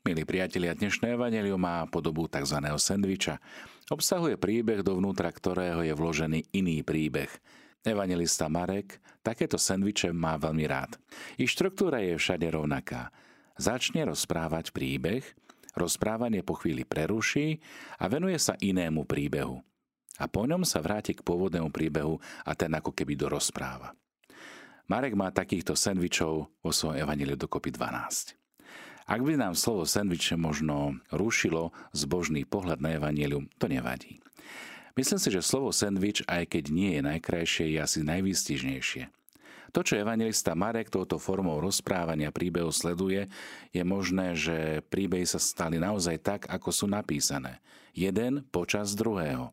Milí priatelia, dnešné evanjelium má podobu tzv. Sendviča. Obsahuje príbeh, dovnútra ktorého je vložený iný príbeh. Evanjelista Marek takéto sendviče má veľmi rád. Ich štruktúra je všade rovnaká. Začne rozprávať príbeh, rozprávanie po chvíli preruší a venuje sa inému príbehu. A po ňom sa vráti k pôvodnému príbehu a ten ako keby dorozpráva. Marek má takýchto sendvičov vo svojom evanjeliu dokopy 12. Ak by nám slovo sendviče možno rušilo zbožný pohľad na evanjelium, to nevadí. Myslím si, že slovo sendvič, aj keď nie je najkrajšie, je asi najvýstižnejšie. To, čo evanjelista Marek touto formou rozprávania príbehu sleduje, je možné, že príbehy sa stali naozaj tak, ako sú napísané. Jeden počas druhého.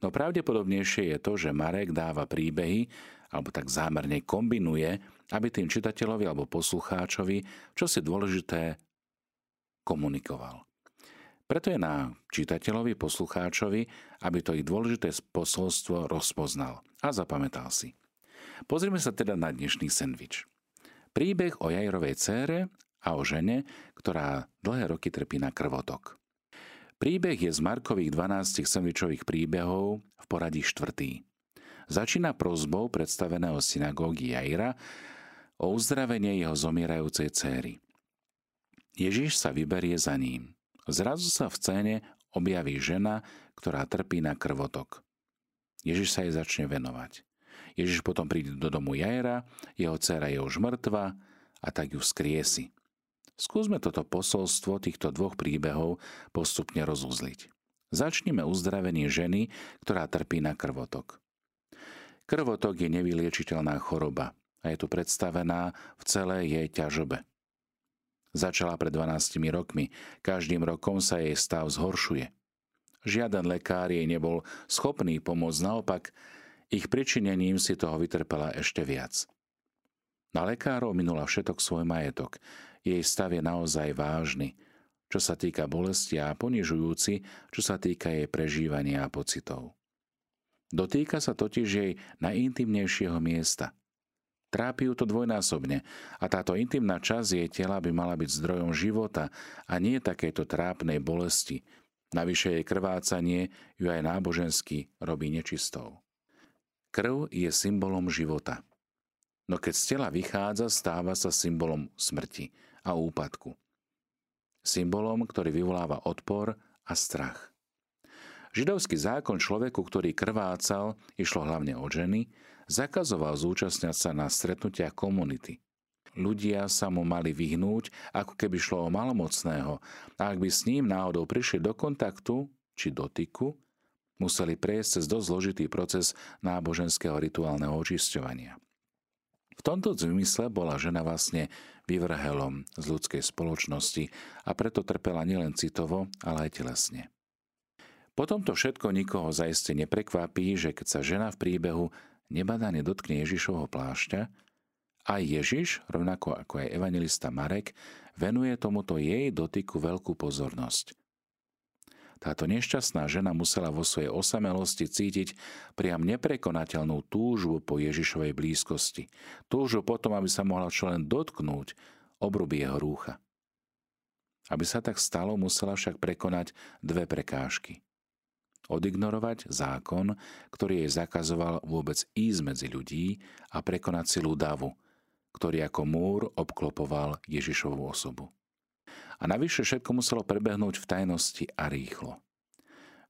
No pravdepodobnejšie je to, že Marek dáva príbehy, alebo tak zámerne kombinuje, aby tým čitateľovi alebo poslucháčovi čosi dôležité komunikoval. Preto je na čitateľovi, poslucháčovi, aby to ich dôležité posolstvo rozpoznal a zapamätal si. Pozrime sa teda na dnešný sendvič. Príbeh o Jairovej dcére a o žene, ktorá dlhé roky trpí na krvotok. Príbeh je z Markových 12 sendvičových príbehov v poradí štvrtý. Začína prosbou predstaveného synagógy Jaira o uzdravenie jeho zomierajúcej céry. Ježiš sa vyberie za ním. Zrazu sa v scéne objaví žena, ktorá trpí na krvotok. Ježiš sa jej začne venovať. Ježiš potom príde do domu Jaira, jeho dcéra je už mŕtva a tak ju skriesi. Skúsme toto posolstvo týchto dvoch príbehov postupne rozuzliť. Začnime uzdravenie ženy, ktorá trpí na krvotok. Krvotok je nevyliečiteľná choroba a je tu predstavená v celej jej ťažobe. Začala pred 12 rokmi, každým rokom sa jej stav zhoršuje. Žiaden lekár jej nebol schopný pomôcť, naopak, ich pričinením si toho vytrpela ešte viac. Na lekárov minula všetok svoj majetok, jej stav je naozaj vážny, čo sa týka bolesti a ponižujúci, čo sa týka jej prežívania a pocitov. Dotýka sa totiž jej najintimnejšieho miesta. Trápi ju to dvojnásobne a táto intimná časť jej tela by mala byť zdrojom života a nie takejto trápnej bolesti. Navyše jej krvácanie ju aj nábožensky robí nečistou. Krv je symbolom života. No keď z tela vychádza, stáva sa symbolom smrti a úpadku. Symbolom, ktorý vyvoláva odpor a strach. Židovský zákon človeku, ktorý krvácal, išlo hlavne o ženy, zakazoval zúčastňať sa na stretnutiach komunity. Ľudia sa mu mali vyhnúť, ako keby šlo o malomocného, a ak by s ním náhodou prišli do kontaktu či dotyku, museli prejsť cez dosť zložitý proces náboženského rituálneho očisťovania. V tomto zmysle bola žena vlastne vyvrhelom z ľudskej spoločnosti a preto trpela nielen citovo, ale aj telesne. Po tomto všetko nikoho zaiste neprekvapí, že keď sa žena v príbehu nebadane dotkne Ježišovho plášťa, aj Ježiš, rovnako ako aj evanjelista Marek, venuje tomuto jej dotyku veľkú pozornosť. Táto nešťastná žena musela vo svojej osamelosti cítiť priam neprekonateľnú túžbu po Ježišovej blízkosti. Túžbu potom, aby sa mohla čo len dotknúť obruby jeho rúcha. Aby sa tak stalo, musela však prekonať dve prekážky. Odignorovať zákon, ktorý jej zakazoval vôbec ísť medzi ľudí a prekonať silu davu, ktorý ako múr obklopoval Ježišovu osobu. A navyše všetko muselo prebehnúť v tajnosti a rýchlo.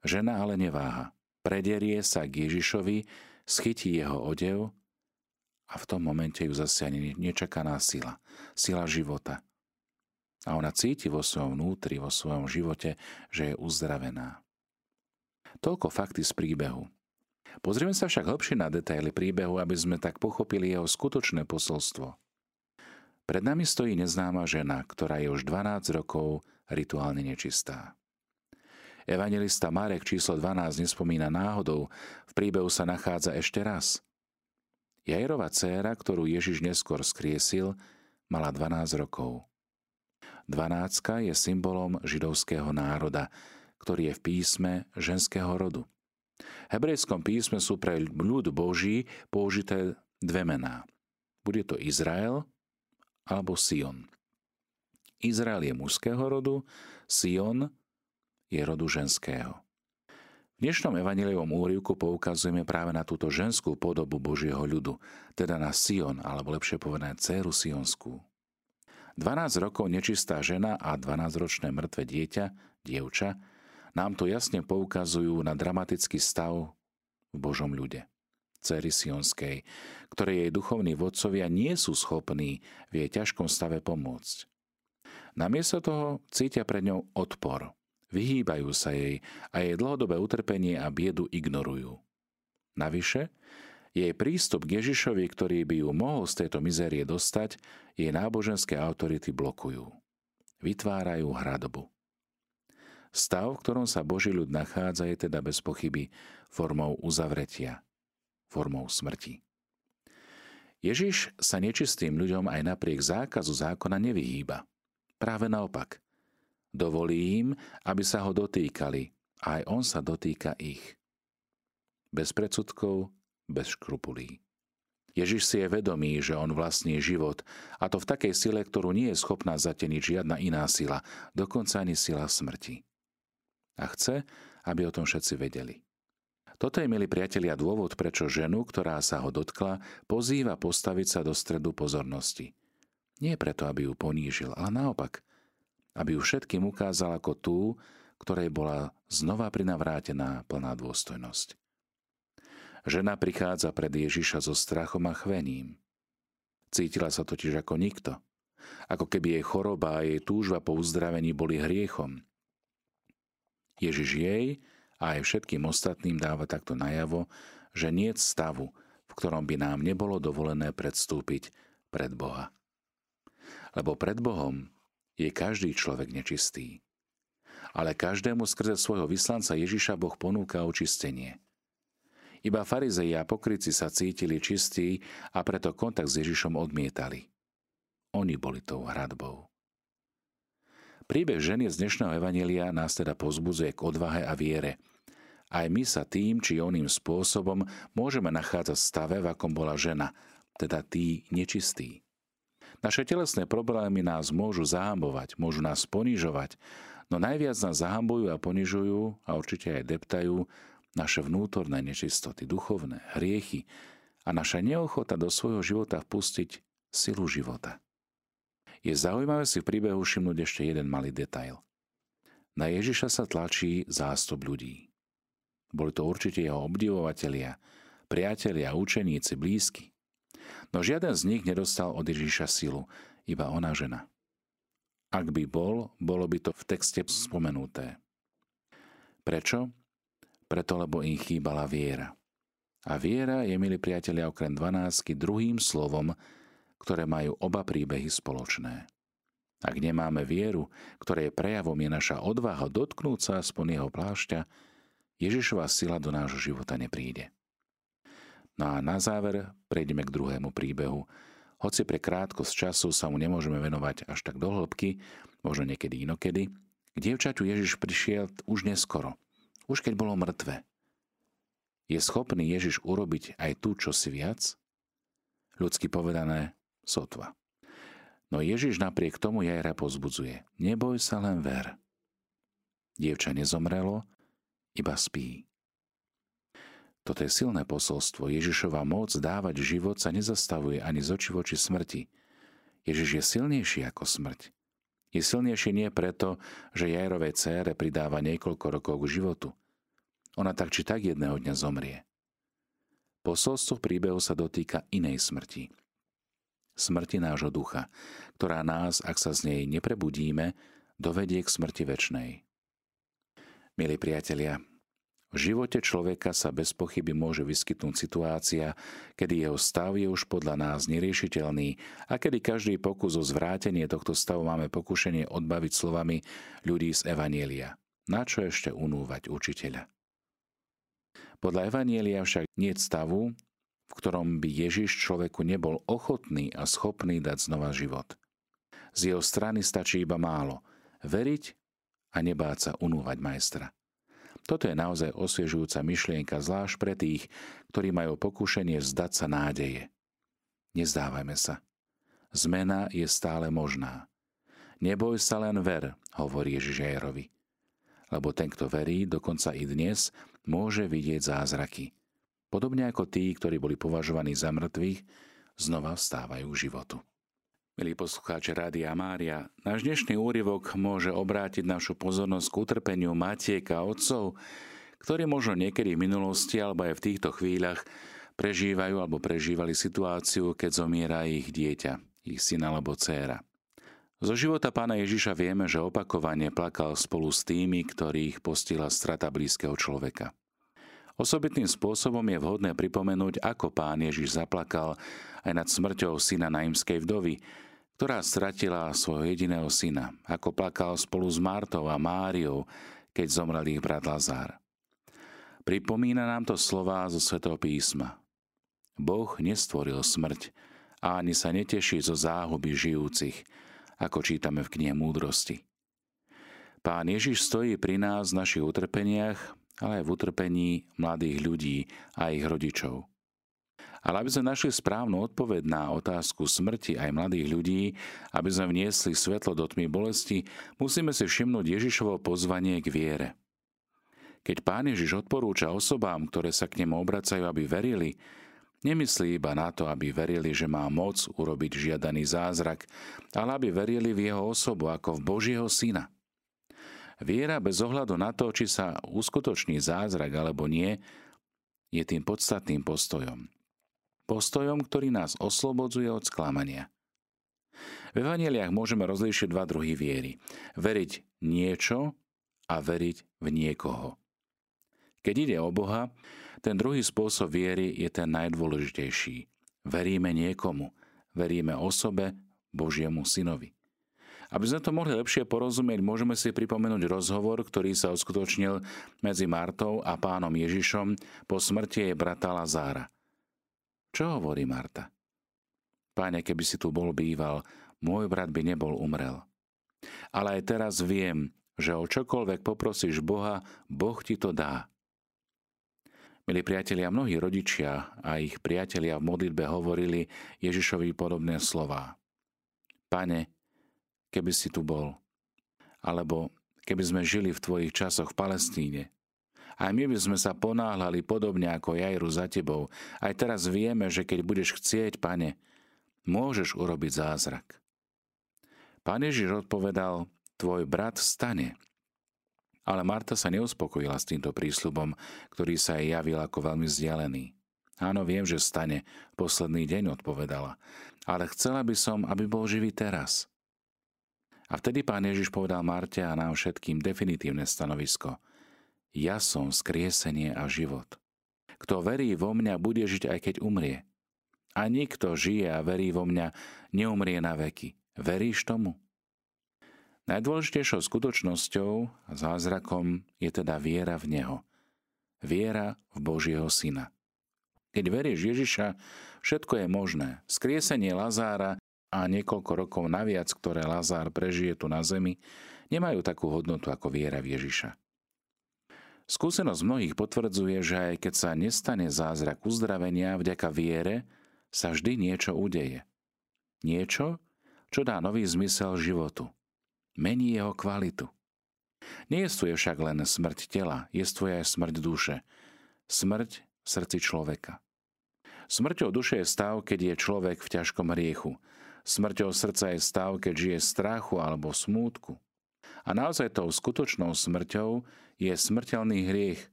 Žena ale neváha. Prederie sa k Ježišovi, schytí jeho odev a v tom momente ju zasiahne nečakaná sila. Sila života. A ona cíti vo svojom vnútri, vo svojom živote, že je uzdravená. Toľko fakty z príbehu. Pozrieme sa však hlbšie na detaily príbehu, aby sme tak pochopili jeho skutočné posolstvo. Pred nami stojí neznáma žena, ktorá je už 12 rokov rituálne nečistá. Evanjelista Marek číslo 12 nespomína náhodou, v príbehu sa nachádza ešte raz. Jairova dcéra, ktorú Ježiš neskôr skriesil, mala 12 rokov. 12 je symbolom židovského národa, ktorý je v písme ženského rodu. V hebrejskom písme sú pre ľud Boží použité dve mená. Bude to Izrael alebo Sion. Izrael je mužského rodu, Sion je rodu ženského. V dnešnom evanjeliovom úryvku poukazujeme práve na túto ženskú podobu Božieho ľudu, teda na Sion, alebo lepšie povedané dcéru Sionskú. 12 rokov nečistá žena a 12-ročné mŕtve dievča, nám to jasne poukazujú na dramatický stav v Božom ľude, dcéry Sionskej, ktoré jej duchovní vodcovia nie sú schopní v jej ťažkom stave pomôcť. Namiesto toho cítia pred ňou odpor. Vyhýbajú sa jej a jej dlhodobé utrpenie a biedu ignorujú. Navyše, jej prístup k Ježišovi, ktorý by ju mohol z tejto mizérie dostať, jej náboženské autority blokujú. Vytvárajú hradobu. Stav, v ktorom sa Boží ľud nachádza, je teda bez pochyby formou uzavretia, formou smrti. Ježiš sa nečistým ľuďom aj napriek zákazu zákona nevyhýba. Práve naopak. Dovolí im, aby sa ho dotýkali, a aj on sa dotýka ich. Bez predsudkov, bez škrupulí. Ježiš si je vedomý, že on vlastní život, a to v takej sile, ktorú nie je schopná zateniť žiadna iná sila, dokonca ani sila smrti. A chce, aby o tom všetci vedeli. Toto je, milí priatelia, dôvod, prečo ženu, ktorá sa ho dotkla, pozýva postaviť sa do stredu pozornosti. Nie preto, aby ju ponížil, ale naopak, aby ju všetkým ukázal ako tú, ktorej bola znova prinavrátená plná dôstojnosť. Žena prichádza pred Ježiša so strachom a chvením. Cítila sa totiž ako nikto, ako keby jej choroba a jej túžba po uzdravení boli hriechom. Ježiš jej a aj všetkým ostatným dáva takto najavo, že niet stavu, v ktorom by nám nebolo dovolené predstúpiť pred Boha. Lebo pred Bohom je každý človek nečistý. Ale každému skrze svojho vyslanca Ježiša Boh ponúka očistenie. Iba farizei a pokrytci sa cítili čistí a preto kontakt s Ježišom odmietali. Oni boli tou hradbou. Príbeh ženy z dnešného evanjelia nás teda povzbudzuje k odvahe a viere. Aj my sa tým či oným spôsobom môžeme nachádzať v stave, v akom bola žena, teda tí nečistí. Naše telesné problémy nás môžu zahambovať, môžu nás ponižovať, no najviac nás zahambujú a ponižujú a určite aj deptajú naše vnútorné nečistoty, duchovné, hriechy a naša neochota do svojho života vpustiť silu života. Je zaujímavé si v príbehu všimnúť ešte jeden malý detail. Na Ježiša sa tlačí zástup ľudí. Boli to určite jeho obdivovatelia, priatelia, učeníci, blízky. No žiaden z nich nedostal od Ježiša silu, iba ona žena. Ak by bol, bolo by to v texte spomenuté. Prečo? Preto, lebo im chýbala viera. A viera je, milí priatelia, okrem 12 druhým slovom, ktoré majú oba príbehy spoločné. Ak nemáme vieru, ktorej prejavom je naša odvaha dotknúť sa aspoň jeho plášťa, Ježišova sila do nášho života nepríde. No a na záver prejdeme k druhému príbehu. Hoci pre krátkosť času sa mu nemôžeme venovať až tak do hĺbky, možno niekedy inokedy, k dievčaťu Ježiš prišiel už neskoro, už keď bolo mŕtve. Je schopný Ježiš urobiť aj tu čosi viac? Ľudsky povedané, sotva. No Ježiš napriek tomu Jaira povzbudzuje. Neboj sa, len ver. Dievča nezomrelo, iba spí. Toto je silné posolstvo. Ježišova moc dávať život sa nezastavuje ani z očí voči smrti. Ježiš je silnejší ako smrť. Je silnejší nie preto, že Jairovej dcére pridáva niekoľko rokov k životu. Ona tak či tak jedného dňa zomrie. Posolstvo príbehu sa dotýka inej smrti. Smrti nášho ducha, ktorá nás, ak sa z nej neprebudíme, dovedie k smrti večnej. Milí priatelia, v živote človeka sa bez pochyby môže vyskytnúť situácia, kedy jeho stav je už podľa nás neriešiteľný a kedy každý pokus o zvrátenie tohto stavu máme pokušenie odbaviť slovami ľudí z evanjelia. Na čo ešte unúvať učiteľa? Podľa evanjelia však nie je stavu, v ktorom by Ježiš človeku nebol ochotný a schopný dať znova život. Z jeho strany stačí iba málo. Veriť a nebáť sa unúvať majstra. Toto je naozaj osviežujúca myšlienka, zvlášť pre tých, ktorí majú pokušenie vzdať sa nádeje. Nezdávajme sa. Zmena je stále možná. Neboj sa, len ver, hovorí Ježiš Jairovi. Lebo ten, kto verí, dokonca i dnes môže vidieť zázraky. Podobne ako tí, ktorí boli považovaní za mŕtvych, znova vstávajú k životu. Milí poslucháči Rádia Mária, náš dnešný úryvok môže obrátiť našu pozornosť k utrpeniu matiek a otcov, ktorí možno niekedy v minulosti alebo aj v týchto chvíľach prežívajú alebo prežívali situáciu, keď zomiera ich dieťa, ich syn alebo dcéra. Zo života Pána Ježiša vieme, že opakovane plakal spolu s tými, ktorých postihla strata blízkeho človeka. Osobitným spôsobom je vhodné pripomenúť, ako Pán Ježiš zaplakal aj nad smrťou syna naimskej vdovy, ktorá stratila svojho jediného syna, ako plakal spolu s Martou a Máriou, keď zomrel ich brat Lazár. Pripomína nám to slová zo Svätého písma. Boh nestvoril smrť a ani sa neteší zo záhuby žijúcich, ako čítame v knihe Múdrosti. Pán Ježiš stojí pri nás v našich utrpeniach, ale aj v utrpení mladých ľudí a ich rodičov. Ale aby sme našli správnu odpoveď na otázku smrti aj mladých ľudí, aby sme vniesli svetlo do tmy bolesti, musíme si všimnúť Ježišovo pozvanie k viere. Keď Pán Ježiš odporúča osobám, ktoré sa k nemu obracajú, aby verili, nemyslí iba na to, aby verili, že má moc urobiť žiadaný zázrak, ale aby verili v jeho osobu ako v Božieho syna. Viera bez ohľadu na to, či sa uskutoční zázrak alebo nie, je tým podstatným postojom. Postojom, ktorý nás oslobodzuje od sklamania. V evanjeliách môžeme rozlíšiť dva druhy viery. Veriť niečo a veriť v niekoho. Keď ide o Boha, ten druhý spôsob viery je ten najdôležitejší. Veríme niekomu, veríme osobe, Božiemu synovi. Aby sme to mohli lepšie porozumieť, môžeme si pripomenúť rozhovor, ktorý sa uskutočnil medzi Martou a Pánom Ježišom po smrti jej brata Lazára. Čo hovorí Marta? Páne, keby si tu bol býval, môj brat by nebol umrel. Ale aj teraz viem, že o čokoľvek poprosíš Boha, Boh ti to dá. Milí priatelia, mnohí rodičia a ich priatelia v modlitbe hovorili Ježišovi podobné slová. Pane, keby si tu bol, alebo keby sme žili v tvojich časoch v Palestíne. Aj my by sme sa ponáhľali podobne ako Jairu za tebou. Aj teraz vieme, že keď budeš chcieť, Pane, môžeš urobiť zázrak. Pán Ježiš odpovedal, tvoj brat vstane. Ale Marta sa neuspokojila s týmto prísľubom, ktorý sa jej javil ako veľmi vzdialený. Áno, viem, že vstane, posledný deň odpovedala, ale chcela by som, aby bol živý teraz. A vtedy Pán Ježiš povedal Marte a nám všetkým definitívne stanovisko. Ja som vzkriesenie a život. Kto verí vo mňa, bude žiť, aj keď umrie. A nikto žije a verí vo mňa, neumrie na veky. Veríš tomu? Najdôležitejšou skutočnosťou a zázrakom je teda viera v Neho. Viera v Božieho Syna. Keď veríš Ježiša, všetko je možné. Vzkriesenie Lazára a niekoľko rokov naviac, ktoré Lazár prežije tu na zemi, nemajú takú hodnotu ako viera v Ježiša. Skúsenosť mnohých potvrdzuje, že aj keď sa nestane zázrak uzdravenia, vďaka viere sa vždy niečo udeje. Niečo, čo dá nový zmysel životu. Mení jeho kvalitu. Nejestvuje však len smrť tela, jestvuje aj smrť duše. Smrť v srdci človeka. Smrťou duše je stav, keď je človek v ťažkom hriechu. Smrťou srdca je stav, keď žije strachu alebo smútku. A naozaj tou skutočnou smrťou je smrteľný hriech,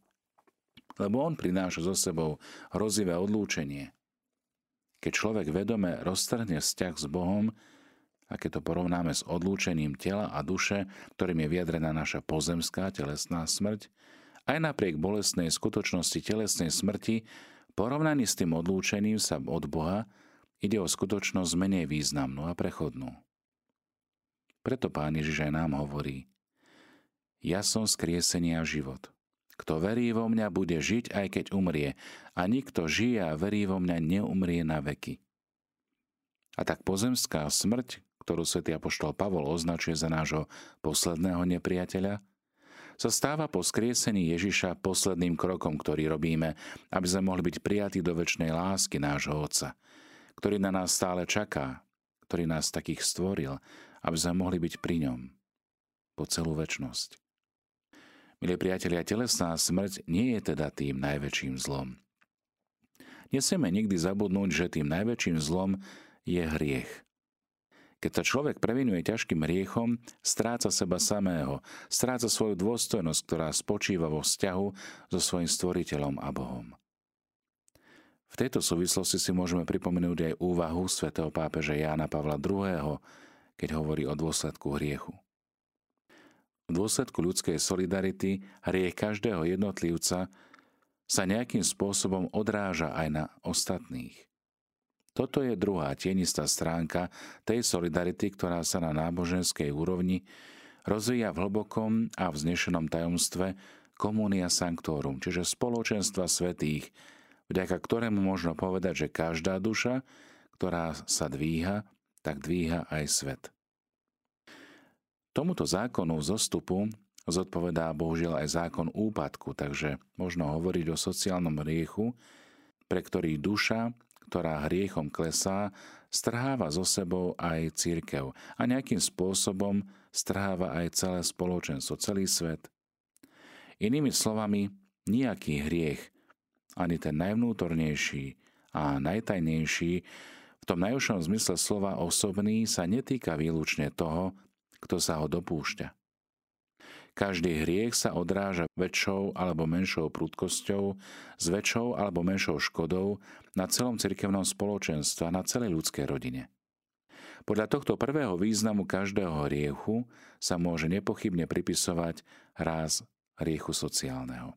lebo on prináša so sebou hrozivé odlúčenie. Keď človek vedome roztrhne vzťah s Bohom, a keď to porovnáme s odlúčením tela a duše, ktorým je vyjadrená naša pozemská telesná smrť, aj napriek bolestnej skutočnosti telesnej smrti, porovnaní s tým odlúčením sa od Boha, ide o skutočnosť menej významnú a prechodnú. Preto Pán Ježiš aj nám hovorí, ja som vzkriesenie a život. Kto verí vo mňa, bude žiť, aj keď umrie. A nikto žije a verí vo mňa, neumrie na veky. A tak pozemská smrť, ktorú svätý apoštol Pavol označuje za nášho posledného nepriateľa, sa stáva po skriesení Ježiša posledným krokom, ktorý robíme, aby sme mohli byť prijatí do večnej lásky nášho Otca, ktorý na nás stále čaká, ktorý nás takých stvoril a aby sme mohli byť pri ňom po celú večnosť. Milí priatelia, telesná smrť nie je teda tým najväčším zlom. Nesmieme nikdy zabudnúť, že tým najväčším zlom je hriech. Keď sa človek previnuje ťažkým hriechom, stráca seba samého, stráca svoju dôstojnosť, ktorá spočíva vo vzťahu so svojím stvoriteľom a Bohom. V tejto súvislosti si môžeme pripomenúť aj úvahu svätého pápeža Jána Pavla II., keď hovorí o dôsledku hriechu. V dôsledku ľudskej solidarity hriech každého jednotlivca sa nejakým spôsobom odráža aj na ostatných. Toto je druhá tienistá stránka tej solidarity, ktorá sa na náboženskej úrovni rozvíja v hlbokom a vznešenom tajomstve Communia Sanctorum, čiže spoločenstva svätých, vďaka ktorému možno povedať, že každá duša, ktorá sa dvíha, tak dvíha aj svet. Tomuto zákonu vzostupu zodpovedá bohužiaľ aj zákon úpadku, takže možno hovoriť o sociálnom hriechu, pre ktorý duša, ktorá hriechom klesá, strháva so sebou aj cirkev a nejakým spôsobom strháva aj celé spoločenstvo, celý svet. Inými slovami, nejaký hriech, ani ten najvnútornejší a najtajnejší, v tom najúžšom zmysle slova osobný, sa netýka výlučne toho, kto sa ho dopúšťa. Každý hriech sa odráža väčšou alebo menšou prudkosťou, s väčšou alebo menšou škodou na celom cirkevnom spoločenstve, na celej ľudskej rodine. Podľa tohto prvého významu každého hriechu sa môže nepochybne pripisovať ráz hriechu sociálneho.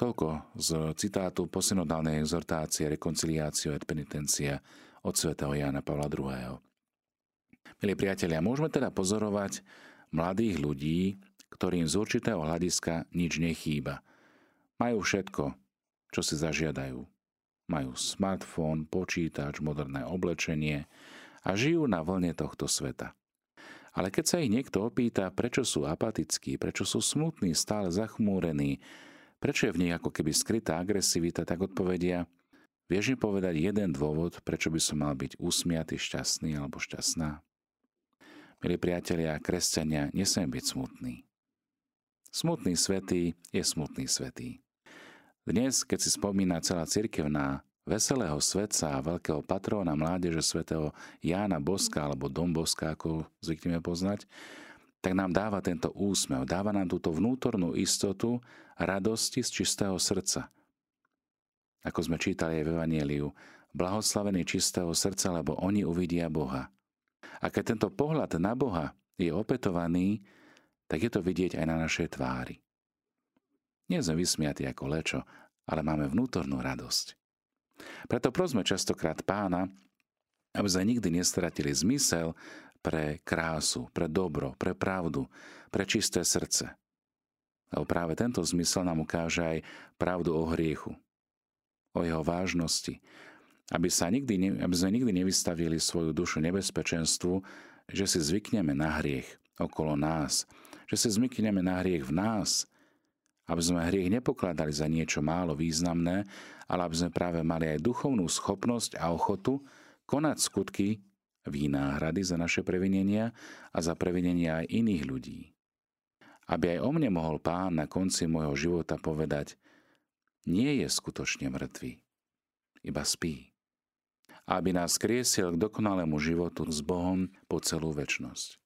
Toľko z citátu posynodálnej exhortácie Reconciliatio et Penitentia od svätého Jána Pavla II. Milí priatelia, môžeme teda pozorovať mladých ľudí, ktorým z určitého hľadiska nič nechýba. Majú všetko, čo si zažiadajú. Majú smartfón, počítač, moderné oblečenie a žijú na vlne tohto sveta. Ale keď sa ich niekto opýta, prečo sú apatickí, prečo sú smutní, stále zachmúrení, prečo je v nich ako keby skrytá agresivita, tak odpovedia: vieš mi povedať jeden dôvod, prečo by som mal byť usmiatý, šťastný alebo šťastná? Milí priatelia, kresťania, nesmiem byť smutný. Smutný svätý je smutný svätý. Dnes, keď si spomína celá cirkev na veselého svätca a veľkého patróna mládeže svätého Jána Boska alebo Dom Boska, ako zvykneme poznať, tak nám dáva tento úsmev, dáva nám túto vnútornú istotu radosti z čistého srdca. Ako sme čítali aj v Evangeliu, blahoslavení čistého srdca, lebo oni uvidia Boha. A keď tento pohľad na Boha je opetovaný, tak je to vidieť aj na našej tvári. Nie sme vysmiatí ako lečo, ale máme vnútornú radosť. Preto prosme častokrát Pána, aby sme nikdy nestratili zmysel pre krásu, pre dobro, pre pravdu, pre čisté srdce. Lebo práve tento zmysel nám ukáže aj pravdu o hriechu, o jeho vážnosti, aby sme nikdy nevystavili svoju dušu nebezpečenstvu, že si zvykneme na hriech okolo nás, že si zvykneme na hriech v nás, aby sme hriech nepokladali za niečo málo významné, ale aby sme práve mali aj duchovnú schopnosť a ochotu konať skutky výnáhrady za naše previnenia a za previnenia aj iných ľudí. Aby aj o mne mohol Pán na konci môjho života povedať: nie je skutočne mŕtvý, iba spí. Aby nás kriesil k dokonalému životu s Bohom po celú večnosť.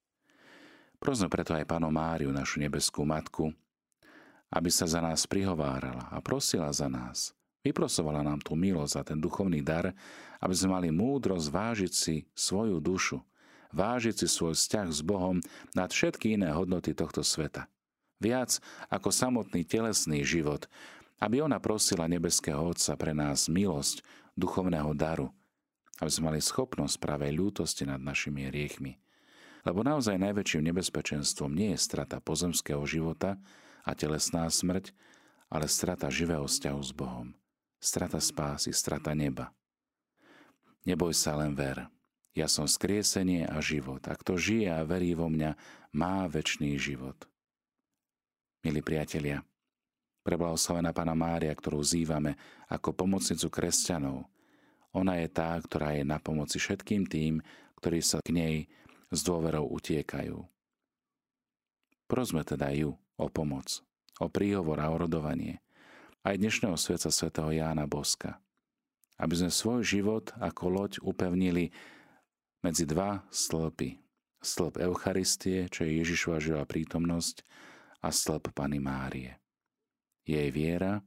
Prosme preto aj Pannu Máriu, našu nebeskú matku, aby sa za nás prihovárala a prosila za nás. Vyprosovala nám tú milosť a ten duchovný dar, aby sme mali múdrosť vážiť si svoju dušu, vážiť si svoj vzťah s Bohom nad všetky iné hodnoty tohto sveta. Viac ako samotný telesný život, aby ona prosila nebeského Otca pre nás milosť duchovného daru, aby sme mali schopnosť pravej ľútosti nad našimi hriechmi. Lebo naozaj najväčším nebezpečenstvom nie je strata pozemského života a telesná smrť, ale strata živého vzťahu s Bohom, strata spásy, strata neba. Neboj sa, len ver. Ja som skriesenie a život. A kto žije a verí vo mňa, má večný život. Milí priatelia, preblahoslavená Panna Mária, ktorú zývame ako pomocnicu kresťanov, ona je tá, ktorá je na pomoci všetkým tým, ktorí sa k nej s dôverou utiekajú. Prosme teda ju o pomoc, o príhovor a o rodovanie, aj dnešného svätca svätého Jána Boska, aby sme svoj život ako loď upevnili medzi dva stĺpy. Stĺp Eucharistie, čo je Ježišova živá prítomnosť, a stĺp Panny Márie. Jej viera,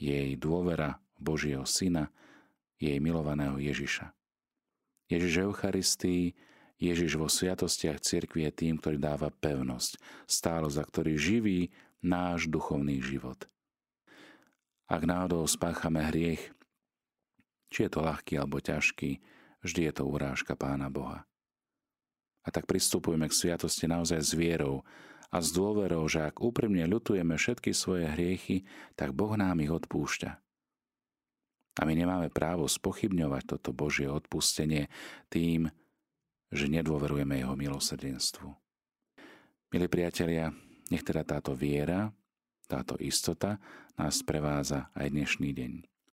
jej dôvera Božieho Syna, jej milovaného Ježiša. Ježiš Eucharistii, Ježiš vo sviatostiach cirkvi je tým, ktorý dáva pevnosť, stálosť, za ktorý živí náš duchovný život. Ak náhodou spáchame hriech, či je to ľahký alebo ťažký, vždy je to urážka Pána Boha. A tak pristupujeme k sviatosti naozaj s vierou a s dôverou, že ak úprimne ľutujeme všetky svoje hriechy, tak Boh nám ich odpúšťa. A my nemáme právo spochybňovať toto Božie odpustenie tým, že nedôverujeme jeho milosrdenstvu. Milí priatelia, nech teda táto viera, táto istota nás prevádza aj dnešný deň.